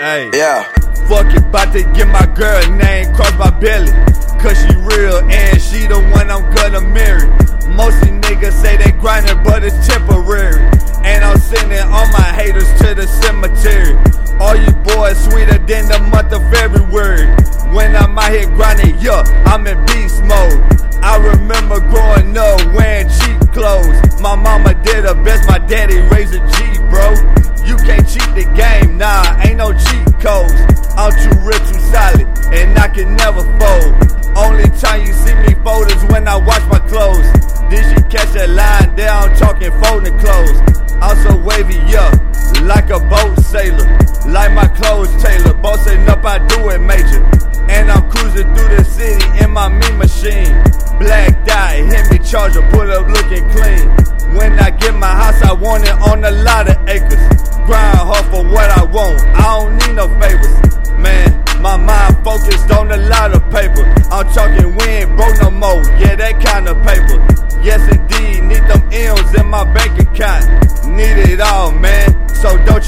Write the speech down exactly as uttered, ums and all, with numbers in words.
Hey. Yeah. Fuck it, bout to get my girl name cross my belly. Cause she real and she the one I'm gonna marry. Most of these niggas say they grindin', but it's temporary. And I'm sending all my haters to the cemetery. All you boys sweeter than the month of February. When I'm out here grinding, yeah, I'm in beast mode. I remember growing up wearing cheap clothes. My mama did her best, my daddy raised a G, bro. You can't cheat the game, nah, ain't no cheat codes. I'm too rich, too solid, and I can never fold. Only time you see me fold is when I wash my clothes. Did you catch that line there? I'm talking folding clothes. I'm so wavy, yeah, like a boat sailor. Like my clothes tailor, bossing up, I do it major. And I'm cruising through the city in my mean machine. Black dye, hit me charger, pull up looking clean. When I get my house, I want it on a lot of acres. Grind hard for what I want, I don't need no favors. Man, my mind focused on a lot of paper. I'm talking we ain't broke no more, yeah, that kind of paper. Yes indeed, need them M's in my bank account. Need it all, man, so don't